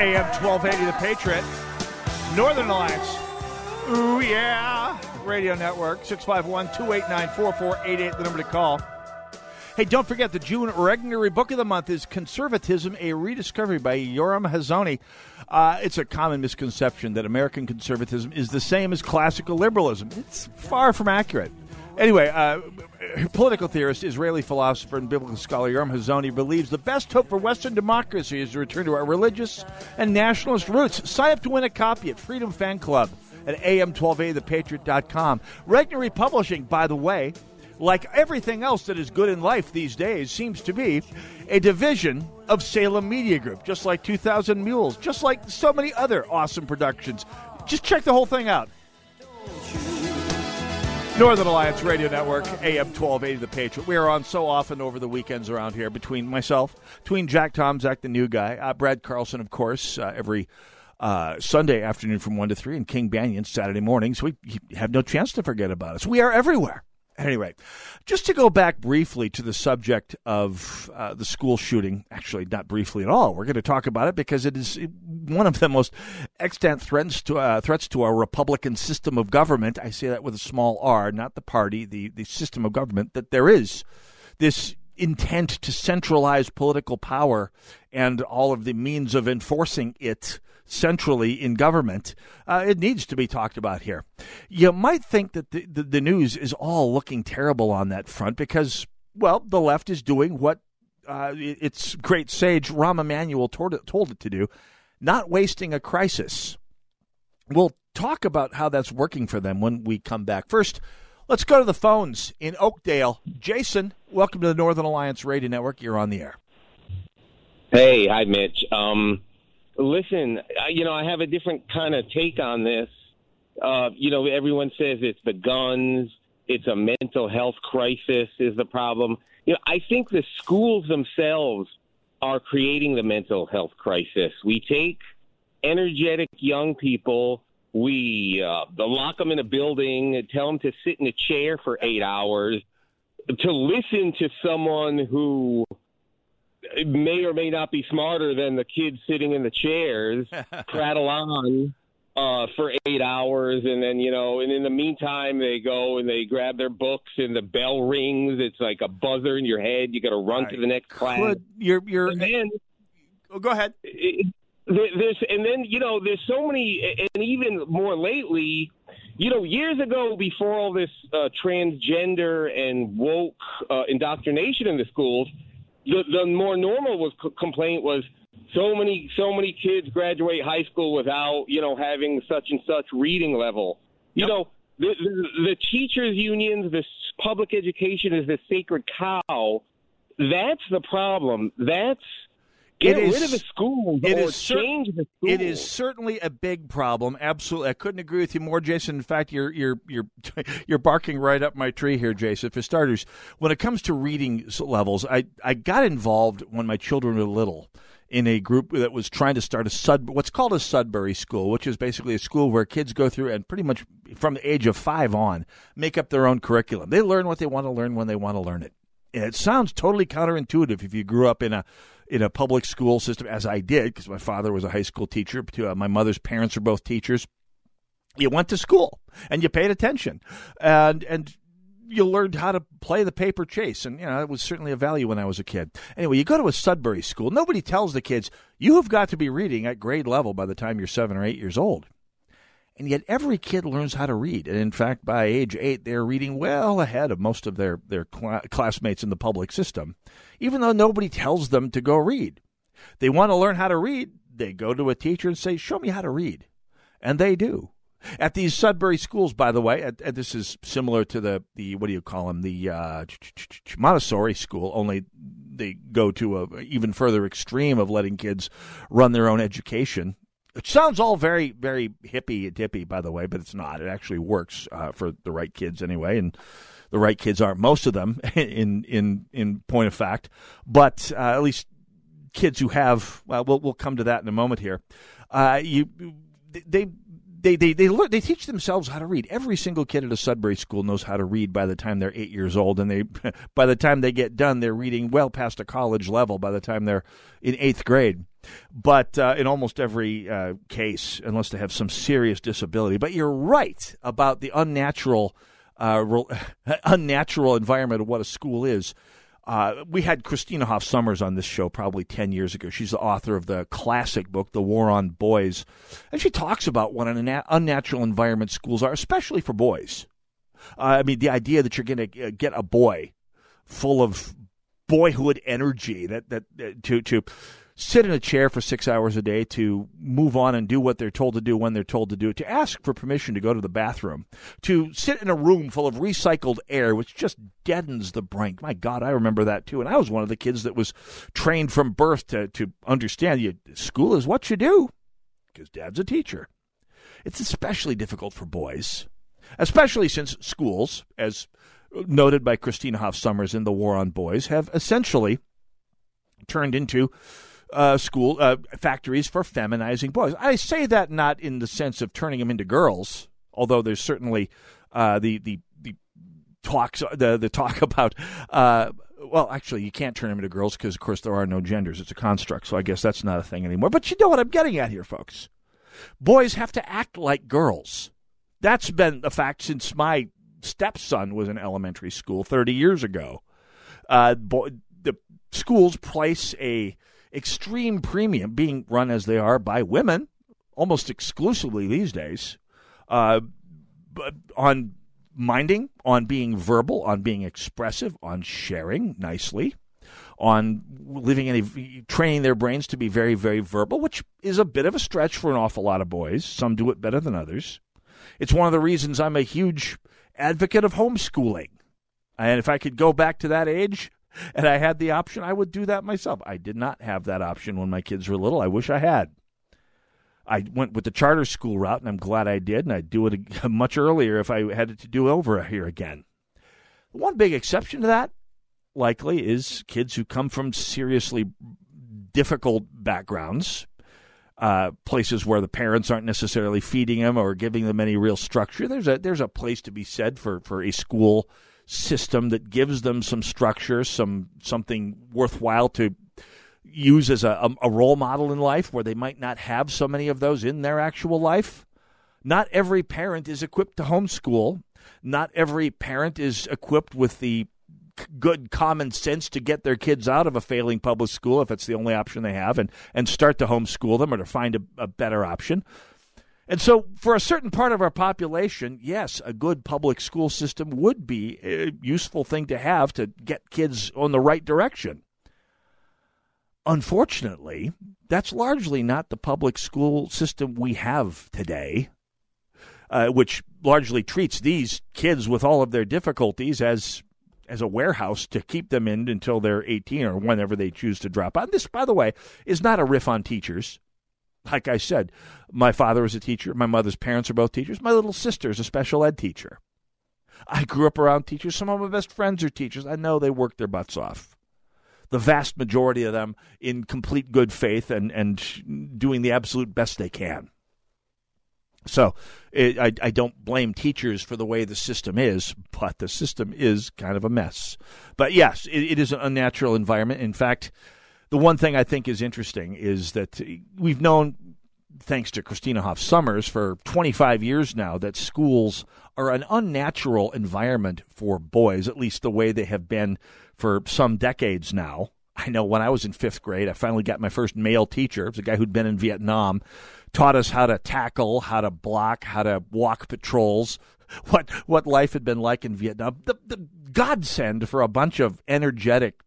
A M twelve eighty, The Patriot, Northern Alliance. Ooh, yeah. Radio Network, six five one, two eight nine, four four eight eight, the number to call. Hey, don't forget the June Regnery Book of the Month is Conservatism, a Rediscovery by Yoram Hazony. Uh, it's a common misconception that American conservatism is the same as classical liberalism. It's far from accurate. Anyway, uh, political theorist, Israeli philosopher, and biblical scholar Yoram Hazony believes the best hope for Western democracy is to return to our religious and nationalist roots. Sign up to win a copy at Freedom Fan Club. at A M twelve eighty the patriot dot com. Regnery Publishing, by the way, like everything else that is good in life these days, seems to be a division of Salem Media Group, just like two thousand Mules, just like so many other awesome productions. Just check the whole thing out. Northern Alliance Radio Network, A M twelve eighty The Patriot. We are on so often over the weekends around here, between myself, between Jack Tomczak, the new guy, uh, Brad Carlson, of course, uh, every Uh, Sunday afternoon from one to three, and King Banyan Saturday mornings. We have no chance to forget about us. We are everywhere. Anyway, just to go back briefly to the subject of uh, the school shooting, actually not briefly at all, we're going to talk about it because it is one of the most extant threats to, uh, threats to our Republican system of government. I say that with a small r, not the party, the, the system of government, that there is this intent to centralize political power and all of the means of enforcing it centrally in government. Uh, it needs to be talked about here. You might think that the, the, the news is all looking terrible on that front because, well, the left is doing what uh, its great sage Rahm Emanuel told it, told it to do, not wasting a crisis. We'll talk about how that's working for them when we come back. First, let's go to the phones in Oakdale. Jason, welcome to the Northern Alliance Radio Network. You're on the air. Hey, hi, Mitch. Um, Listen, you know, I have a different kind of take on this. Uh, you know, everyone says it's the guns, it's a mental health crisis is the problem. You know, I think the schools themselves are creating the mental health crisis. We take energetic young people, we uh, lock them in a building, tell them to sit in a chair for eight hours, to listen to someone who may or may not be smarter than the kids sitting in the chairs, prattle on uh, for eight hours. And then, you know, and in the meantime, they go and they grab their books and the bell rings. It's like a buzzer in your head. You got to run right to the next class. Could, you're, you're, and then, oh, go ahead. It, there's, and then, you know, there's so many, and even more lately, you know, years ago before all this uh, transgender and woke uh, indoctrination in the schools, The, the more normal was c- complaint was so many so many kids graduate high school without, you know, having such and such reading level. You yep. know, the, the, the teachers' unions, this public education is the sacred cow. That's the problem. That's get it rid is, of the schools it or is cer- change the schools. It is certainly a big problem. Absolutely, I couldn't agree with you more, Jason. In fact, you're you're you're you're barking right up my tree here, Jason. For starters, when it comes to reading levels, I I got involved when my children were little in a group that was trying to start a Sud what's called a Sudbury school, which is basically a school where kids go through and pretty much from the age of five on make up their own curriculum. They learn what they want to learn when they want to learn it. And it sounds totally counterintuitive if you grew up in a in a public school system, as I did, because my father was a high school teacher. My mother's parents are both teachers. You went to school, and you paid attention, and and you learned how to play the paper chase. And, you know, it was certainly a value when I was a kid. Anyway, you go to a Sudbury school. Nobody tells the kids, you have got to be reading at grade level by the time you're seven or eight years old. And yet every kid learns how to read. And in fact, by age eight, they're reading well ahead of most of their, their cl- classmates in the public system, even though nobody tells them to go read. They want to learn how to read. They go to a teacher and say, show me how to read. And they do. At these Sudbury schools, by the way, and this is similar to the, the what do you call them, the uh, Montessori school, only they go to an even further extreme of letting kids run their own education. It sounds all very, very hippy-dippy, by the way, but it's not. It actually works uh, for the right kids anyway, and the right kids aren't most of them in in, in point of fact, but uh, at least kids who have uh, – well, we'll come to that in a moment here. Uh, you they they they they, learn, they teach themselves how to read. Every single kid at a Sudbury school knows how to read by the time they're eight years old, and they by the time they get done, they're reading well past a college level by the time they're in eighth grade. But uh, in almost every uh, case, unless they have some serious disability. But you're right about the unnatural uh, re- unnatural environment of what a school is. Uh, we had Christina Hoff Summers on this show probably ten years ago. She's the author of the classic book, The War on Boys. And she talks about what an unnatural environment schools are, especially for boys. Uh, I mean, the idea that you're going to get a boy full of boyhood energy that that uh, to to sit in a chair for six hours a day, to move on and do what they're told to do when they're told to do it, to ask for permission to go to the bathroom, to sit in a room full of recycled air, which just deadens the brain. My God, I remember that too. And I was one of the kids that was trained from birth to, to understand you, school is what you do because dad's a teacher. It's especially difficult for boys, especially since schools, as noted by Christina Hoff Summers in The War on Boys, have essentially turned into uh, school uh, factories for feminizing boys. I say that not in the sense of turning them into girls, although there's certainly uh, the the the talks the the talk about. Uh, well, actually, you can't turn them into girls because, of course, there are no genders. It's a construct, so I guess that's not a thing anymore. But you know what I'm getting at here, folks. Boys have to act like girls. That's been a fact since my stepson was in elementary school thirty years ago. Uh, boy, the schools place a extreme premium, being run as they are by women almost exclusively these days, uh, on minding, on being verbal, on being expressive, on sharing nicely, on living and training their brains to be very, very verbal, which is a bit of a stretch for an awful lot of boys. Some do it better than others. It's one of the reasons I'm a huge advocate of homeschooling. And if I could go back to that age and I had the option, I would do that myself. I did not have that option when my kids were little. I wish I had. I went with the charter school route, and I'm glad I did, and I'd do it much earlier if I had it to do over here again. One big exception to that, likely, is kids who come from seriously difficult backgrounds, uh, places where the parents aren't necessarily feeding them or giving them any real structure. There's a there's a place to be said for, for a school system that gives them some structure, some something worthwhile to use as a, a role model in life where they might not have so many of those in their actual life. Not every parent is equipped to homeschool. Not every parent is equipped with the good common sense to get their kids out of a failing public school, if it's the only option they have, and, and start to homeschool them or to find a, a better option. And so for a certain part of our population, yes, a good public school system would be a useful thing to have to get kids on the right direction. Unfortunately, that's largely not the public school system we have today, uh, which largely treats these kids with all of their difficulties as as a warehouse to keep them in until they're eighteen or whenever they choose to drop out. This, by the way, is not a riff on teachers. Like I said, my father was a teacher. My mother's parents are both teachers. My little sister is a special ed teacher. I grew up around teachers. Some of my best friends are teachers. I know they work their butts off. The vast majority of them in complete good faith and, and doing the absolute best they can. So it, I, I don't blame teachers for the way the system is, but the system is kind of a mess. But yes, it, it is an unnatural environment. In fact, the one thing I think is interesting is that we've known, thanks to Christina Hoff Summers, for twenty-five years now that schools are an unnatural environment for boys, at least the way they have been for some decades now. I know when I was in fifth grade, I finally got my first male teacher. It was a guy who'd been in Vietnam, taught us how to tackle, how to block, how to walk patrols, what what life had been like in Vietnam. The, the godsend for a bunch of energetic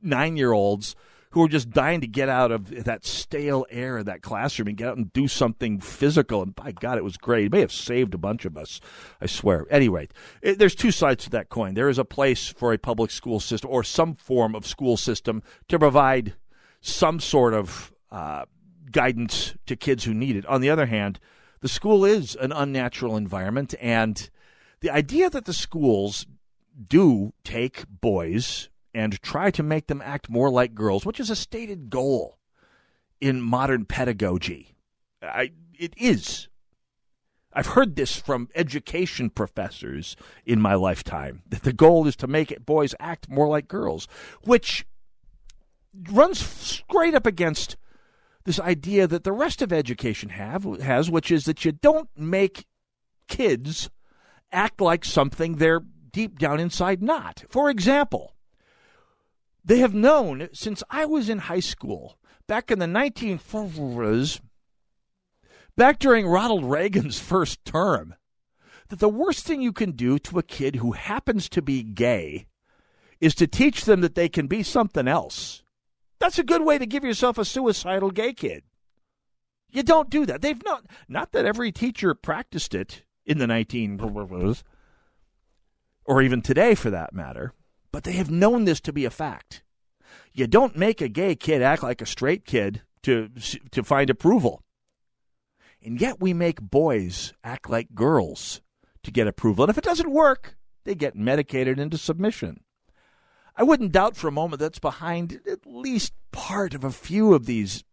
nine-year-olds who were just dying to get out of that stale air of that classroom and get out and do something physical. And by God, it was great. It may have saved a bunch of us, I swear. Anyway, it, there's two sides to that coin. There is a place for a public school system or some form of school system to provide some sort of uh, guidance to kids who need it. On the other hand, the school is an unnatural environment, and the idea that the schools do take boys and try to make them act more like girls, which is a stated goal in modern pedagogy. I, it is. I've heard this from education professors in my lifetime, that the goal is to make it, boys act more like girls, which runs straight up against this idea that the rest of education have has, which is that you don't make kids act like something they're deep down inside not. For example, they have known since I was in high school, back in the nineteen forties, back during Ronald Reagan's first term, that the worst thing you can do to a kid who happens to be gay is to teach them that they can be something else. That's a good way to give yourself a suicidal gay kid. You don't do that. They've not, not that every teacher practiced it in the nineteen hundreds, or even today for that matter, but they have known this to be a fact. You don't make a gay kid act like a straight kid to to find approval. And yet we make boys act like girls to get approval. And if it doesn't work, they get medicated into submission. I wouldn't doubt for a moment that's behind at least part of a few of these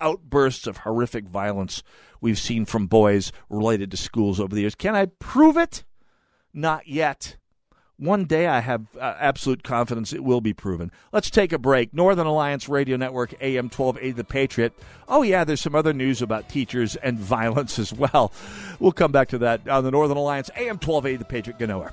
outbursts of horrific violence we've seen from boys related to schools over the years. Can I prove it? Not yet. One day I have uh, absolute confidence it will be proven. Let's take a break. Northern Alliance Radio Network, A M twelve eighty, The Patriot. Oh, yeah, there's some other news about teachers and violence as well. We'll come back to that on the Northern Alliance, A M twelve eighty, The Patriot. Go nowhere.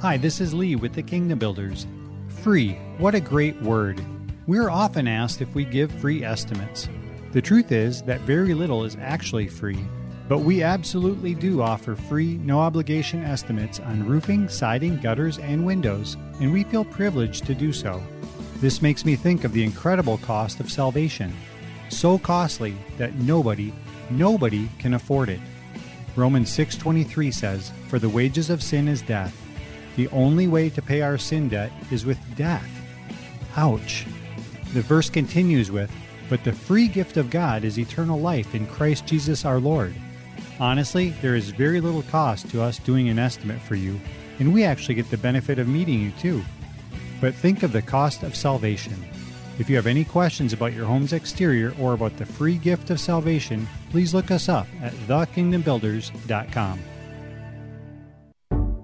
Hi, this is Lee with the Kingdom Builders. Free, what a great word. We're often asked if we give free estimates. The truth is that very little is actually free, but we absolutely do offer free, no-obligation estimates on roofing, siding, gutters, and windows, and we feel privileged to do so. This makes me think of the incredible cost of salvation, so costly that nobody, nobody can afford it. Romans six twenty-three says, "For the wages of sin is death." The only way to pay our sin debt is with death. Ouch. The verse continues with, "But the free gift of God is eternal life in Christ Jesus our Lord." Honestly, there is very little cost to us doing an estimate for you, and we actually get the benefit of meeting you too. But think of the cost of salvation. If you have any questions about your home's exterior or about the free gift of salvation, please look us up at the kingdom builders dot com.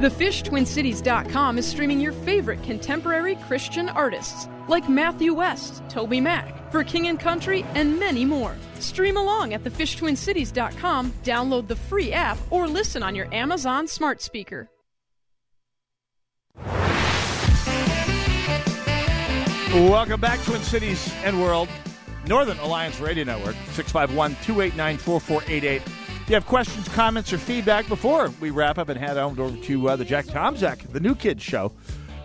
the fish twin cities dot com is streaming your favorite contemporary Christian artists like Matthew West, Toby Mac, For King and Country, and many more. Stream along at the fish twin cities dot com, download the free app, or listen on your Amazon smart speaker. Welcome back, Twin Cities and World. Northern Alliance Radio Network, six five one, two eight nine, four four eight eight. If you have questions, comments, or feedback before we wrap up and head on over to uh, the Jack Tomczak, the new kids show,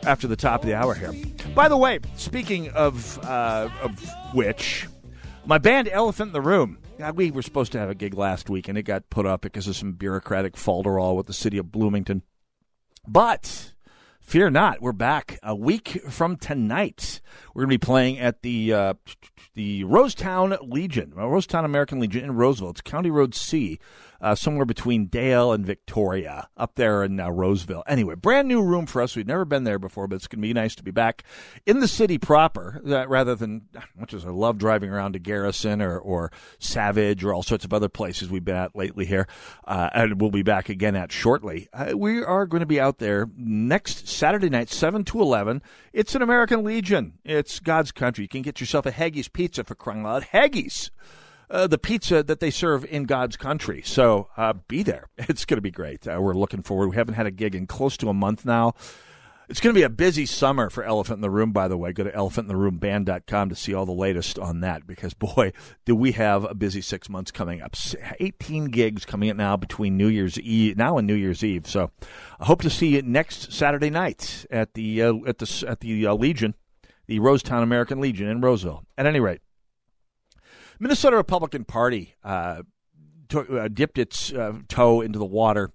after the top of the hour here. By the way, speaking of, uh, of which, my band Elephant in the Room, we were supposed to have a gig last week, and it got put up because of some bureaucratic falderall with the city of Bloomington. But fear not, we're back a week from tonight. We're going to be playing at the uh, the Rosetown Legion, Rosetown American Legion in Roseville. It's County Road C. uh, somewhere between Dale and Victoria, up there in uh, Roseville. Anyway, brand new room for us. We've never been there before, but it's going to be nice to be back in the city proper, uh, rather than, much as I love driving around to Garrison or, or Savage or all sorts of other places we've been at lately here, uh, and we'll be back again at shortly. Uh, we are going to be out there next Saturday night, seven to eleven. It's an American Legion. It's God's country. You can get yourself a Haggis pizza for crying out loud. Haggis! Uh, the pizza that they serve in God's country. So uh, be there. It's going to be great. Uh, we're looking forward. We haven't had a gig in close to a month now. It's going to be a busy summer for Elephant in the Room, by the way. Go to elephant in the room band dot com to see all the latest on that, because, boy, do we have a busy six months coming up. eighteen gigs coming up now between New Year's Eve, now and New Year's Eve. So I hope to see you next Saturday night at the uh, at the, at the uh, Legion, the Rosetown American Legion in Roseville. At any rate, Minnesota Republican Party uh, to, uh, dipped its uh, toe into the water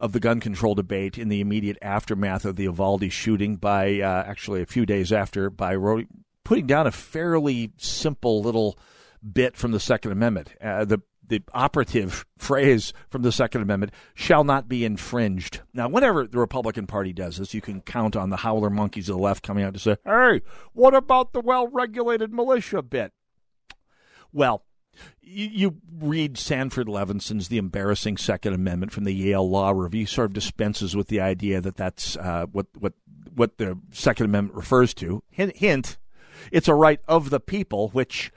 of the gun control debate in the immediate aftermath of the Uvalde shooting by uh, actually a few days after by ro- putting down a fairly simple little bit from the Second Amendment. Uh, the, the operative phrase from the Second Amendment, shall not be infringed. Now, whenever the Republican Party does this, you can count on the howler monkeys of the left coming out to say, hey, what about the well-regulated militia bit? Well, you, you read Sanford Levinson's The Embarrassing Second Amendment from the Yale Law Review, sort of dispenses with the idea that that's uh, what, what what the Second Amendment refers to. Hint, hint, it's a right of the people, which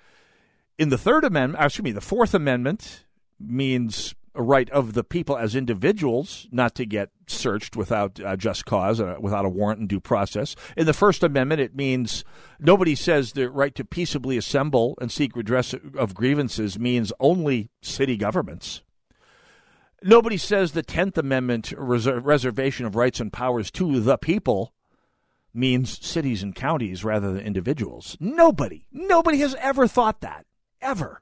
in the Third Amendment, excuse me, the Fourth Amendment means a right of the people as individuals not to get searched without uh, just cause, uh, without a warrant and due process. In the First Amendment, it means nobody says the right to peaceably assemble and seek redress of grievances means only city governments. Nobody says the Tenth Amendment reser- reservation of rights and powers to the people means cities and counties rather than individuals. Nobody, nobody has ever thought that, ever.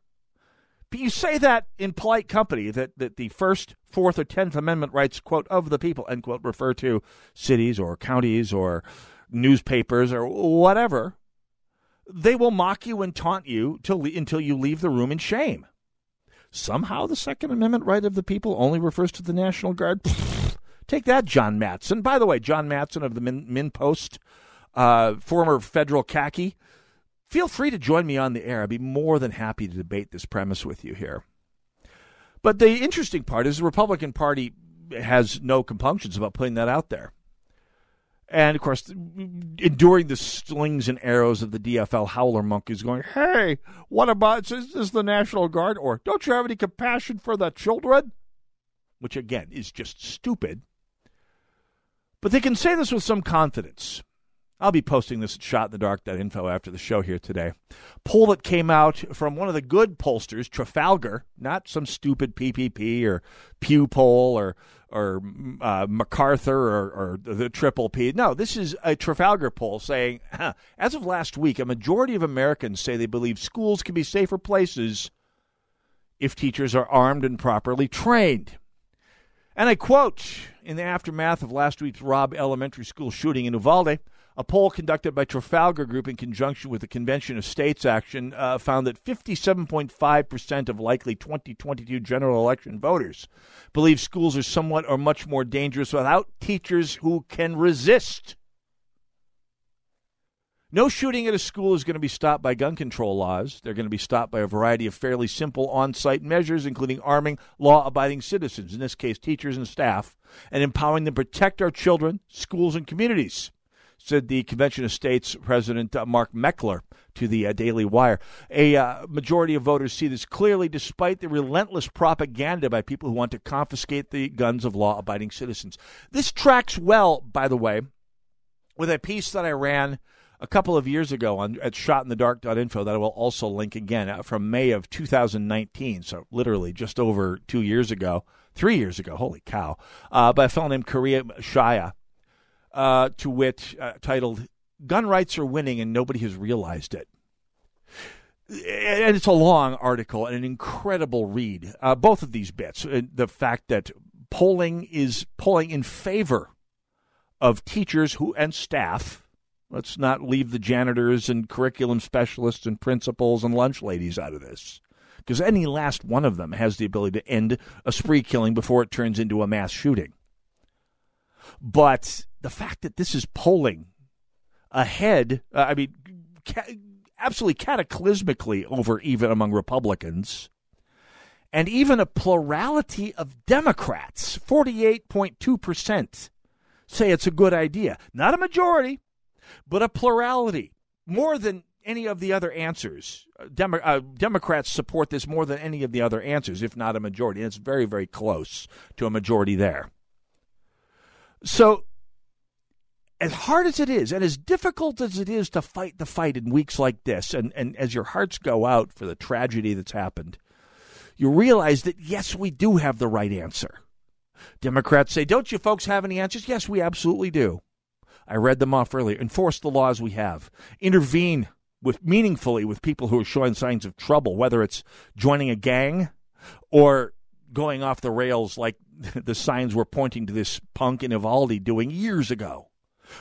But you say that in polite company, that, that the First, Fourth, or Tenth Amendment rights, quote, of the people, end quote, refer to cities or counties or newspapers or whatever. They will mock you and taunt you till, until you leave the room in shame. Somehow the Second Amendment right of the people only refers to the National Guard. Take that, John Mattson. By the way, John Mattson of the Min, Min Post, uh, former federal khaki. Feel free to join me on the air. I'd be more than happy to debate this premise with you here. But the interesting part is the Republican Party has no compunctions about putting that out there. And, of course, enduring the slings and arrows of the D F L howler monkeys going, hey, what about, is this the National Guard? Or, don't you have any compassion for the children? Which, again, is just stupid. But they can say this with some confidence. I'll be posting this at shot in the dark dot info after the show here today. Poll that came out from one of the good pollsters, Trafalgar, not some stupid P P P or Pew poll or or uh, MacArthur or, or the triple P. No, this is a Trafalgar poll saying, as of last week, a majority of Americans say they believe schools can be safer places if teachers are armed and properly trained. And I quote, in the aftermath of last week's Robb Elementary School shooting in Uvalde, a poll conducted by Trafalgar Group in conjunction with the Convention of States Action uh, found that fifty-seven point five percent of likely twenty twenty-two general election voters believe schools are somewhat or much more dangerous without teachers who can resist. No shooting at a school is going to be stopped by gun control laws. They're going to be stopped by a variety of fairly simple on-site measures, including arming law-abiding citizens, in this case teachers and staff, and empowering them to protect our children, schools, and communities, said the Convention of States President uh, Mark Meckler to the uh, Daily Wire. A uh, majority of voters see this clearly despite the relentless propaganda by people who want to confiscate the guns of law-abiding citizens. This tracks well, by the way, with a piece that I ran a couple of years ago on at shot in the dark dot info that I will also link again uh, from May of two thousand nineteen, so literally just over two years ago, three years ago, holy cow, uh, by a fellow named Korea Shia, Uh, to wit, uh, titled, Gun Rights Are Winning and Nobody Has Realized It. And it's a long article and an incredible read. Uh, both of these bits, uh, the fact that polling is polling in favor of teachers who and staff. Let's not leave the janitors and curriculum specialists and principals and lunch ladies out of this. because any last one of them has the ability to end a spree killing before it turns into a mass shooting. But the fact that this is polling ahead, uh, I mean, ca- absolutely cataclysmically over even among Republicans, and even a plurality of Democrats, forty-eight point two percent, say it's a good idea. Not a majority, but a plurality. More than any of the other answers. Demo- uh, Democrats support this more than any of the other answers, if not a majority. And it's very, very close to a majority there. So as hard as it is, and as difficult as it is to fight the fight in weeks like this, and, and as your hearts go out for the tragedy that's happened, you realize that, yes, we do have the right answer. Democrats say, don't you folks have any answers? Yes, we absolutely do. I read them off earlier. Enforce the laws we have. Intervene with meaningfully with people who are showing signs of trouble, whether it's joining a gang or going off the rails like the signs were pointing to this punk in Uvalde doing years ago,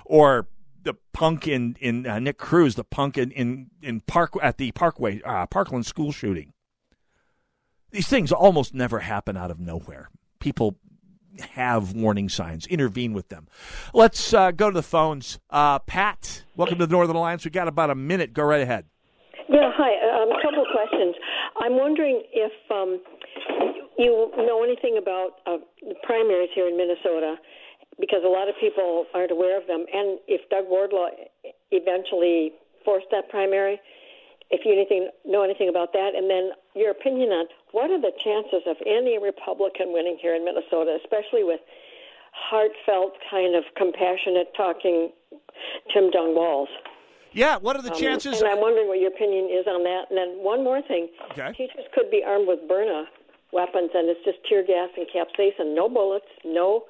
or the punk in, in uh, Nick Cruz, the punk in, in, in Park at the Parkway uh, Parkland school shooting. These things almost never happen out of nowhere. People have warning signs. Intervene with them. Let's uh, go to the phones. Uh, Pat, welcome to the Northern Alliance. We've got about a minute. Go right ahead. Yeah, hi. Um, a couple of questions. I'm wondering if um, you know anything about uh, the primaries here in Minnesota, because a lot of people aren't aware of them. And if Doug Wardlaw eventually forced that primary, if you anything, know anything about that, and then your opinion on what are the chances of any Republican winning here in Minnesota, especially with heartfelt, kind of compassionate-talking Tim Dunn Walz. Yeah, what are the um, chances? And I'm wondering what your opinion is on that. And then one more thing. Okay. Teachers could be armed with Berna weapons, and it's just tear gas and capsaicin, no bullets, no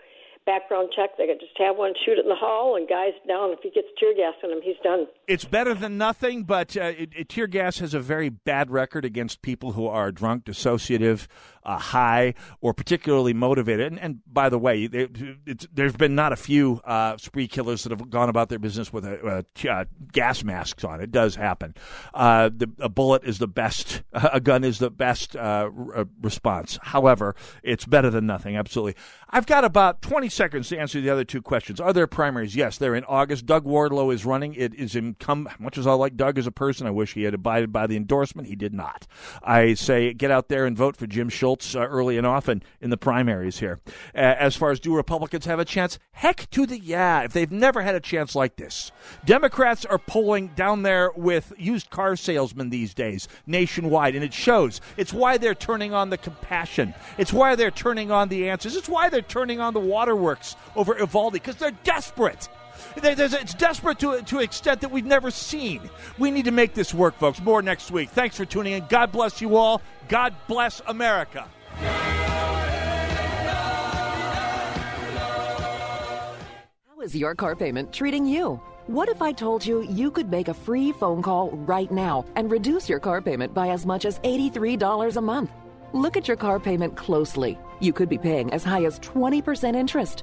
background check. They could just have one, shoot it in the hall, and guy's down. If he gets tear gas on him, he's done. It's better than nothing, but uh, it, it, tear gas has a very bad record against people who are drunk, dissociative, uh, high, or particularly motivated. And, and by the way, there, there's been not a few uh, spree killers that have gone about their business with a, a, uh, gas masks on. It does happen. Uh, the, a bullet is the best. A gun is the best uh, response. However, it's better than nothing, absolutely. I've got about twenty seconds to answer the other two questions. Are there primaries? Yes, they're in August. Doug Wardlaw is running. It is incumbent. Much as I like Doug as a person, I wish he had abided by the endorsement. He did not. I say get out there and vote for Jim Schultz uh, early and often in the primaries here. Uh, as far as do Republicans have a chance? Heck to the yeah, if they've never had a chance like this. Democrats are polling down there with used car salesmen these days nationwide, and it shows. It's why they're turning on the compassion. It's why they're turning on the answers. It's why they're turning on the waterworks over Uvalde, because they're desperate. There's, it's desperate to, to an extent that we've never seen. We need to make this work, folks. More next week. Thanks for tuning in. God bless you all. God bless America. How is your car payment treating you? What if I told you you could make a free phone call right now and reduce your car payment by as much as eighty-three dollars a month? Look at your car payment closely. You could be paying as high as twenty percent interest.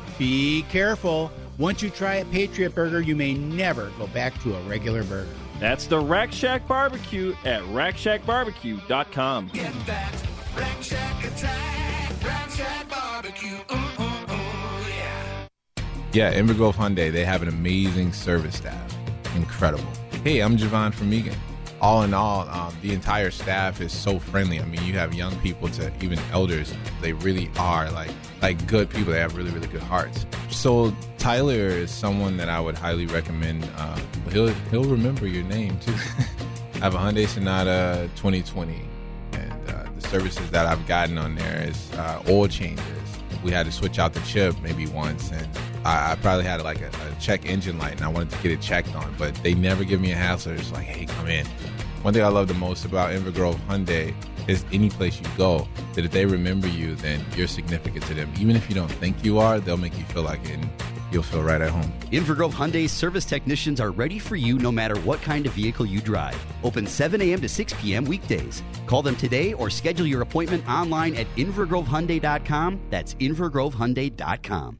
Be careful. Once you try a Patriot Burger, you may never go back to a regular burger. That's the Rack Shack Barbecue at rack shack barbecue dot com. Get that Rack Shack attack, Rack Shack Barbecue, ooh, ooh, ooh, yeah. Yeah, Invergrove Hyundai, they have an amazing service staff. Incredible. Hey, I'm Javon from Eagan. All in all, um, the entire staff is so friendly. I mean, you have young people to even elders. They really are like like good people. They have really, really good hearts. So Tyler is someone that I would highly recommend. Uh, he'll he'll remember your name, too. I have a Hyundai Sonata twenty twenty, and uh, the services that I've gotten on there is uh, oil changes. We had to switch out the chip maybe once, and I probably had like a, a check engine light and I wanted to get it checked on, but they never give me a hassle. It's like, hey, come in. One thing I love the most about Invergrove Hyundai is any place you go, that if they remember you, then you're significant to them. Even if you don't think you are, they'll make you feel like it. You'll feel right at home. Invergrove Hyundai's service technicians are ready for you no matter what kind of vehicle you drive. Open seven a.m. to six p.m. weekdays. Call them today or schedule your appointment online at Invergrove Hyundai dot com. That's Invergrove Hyundai dot com.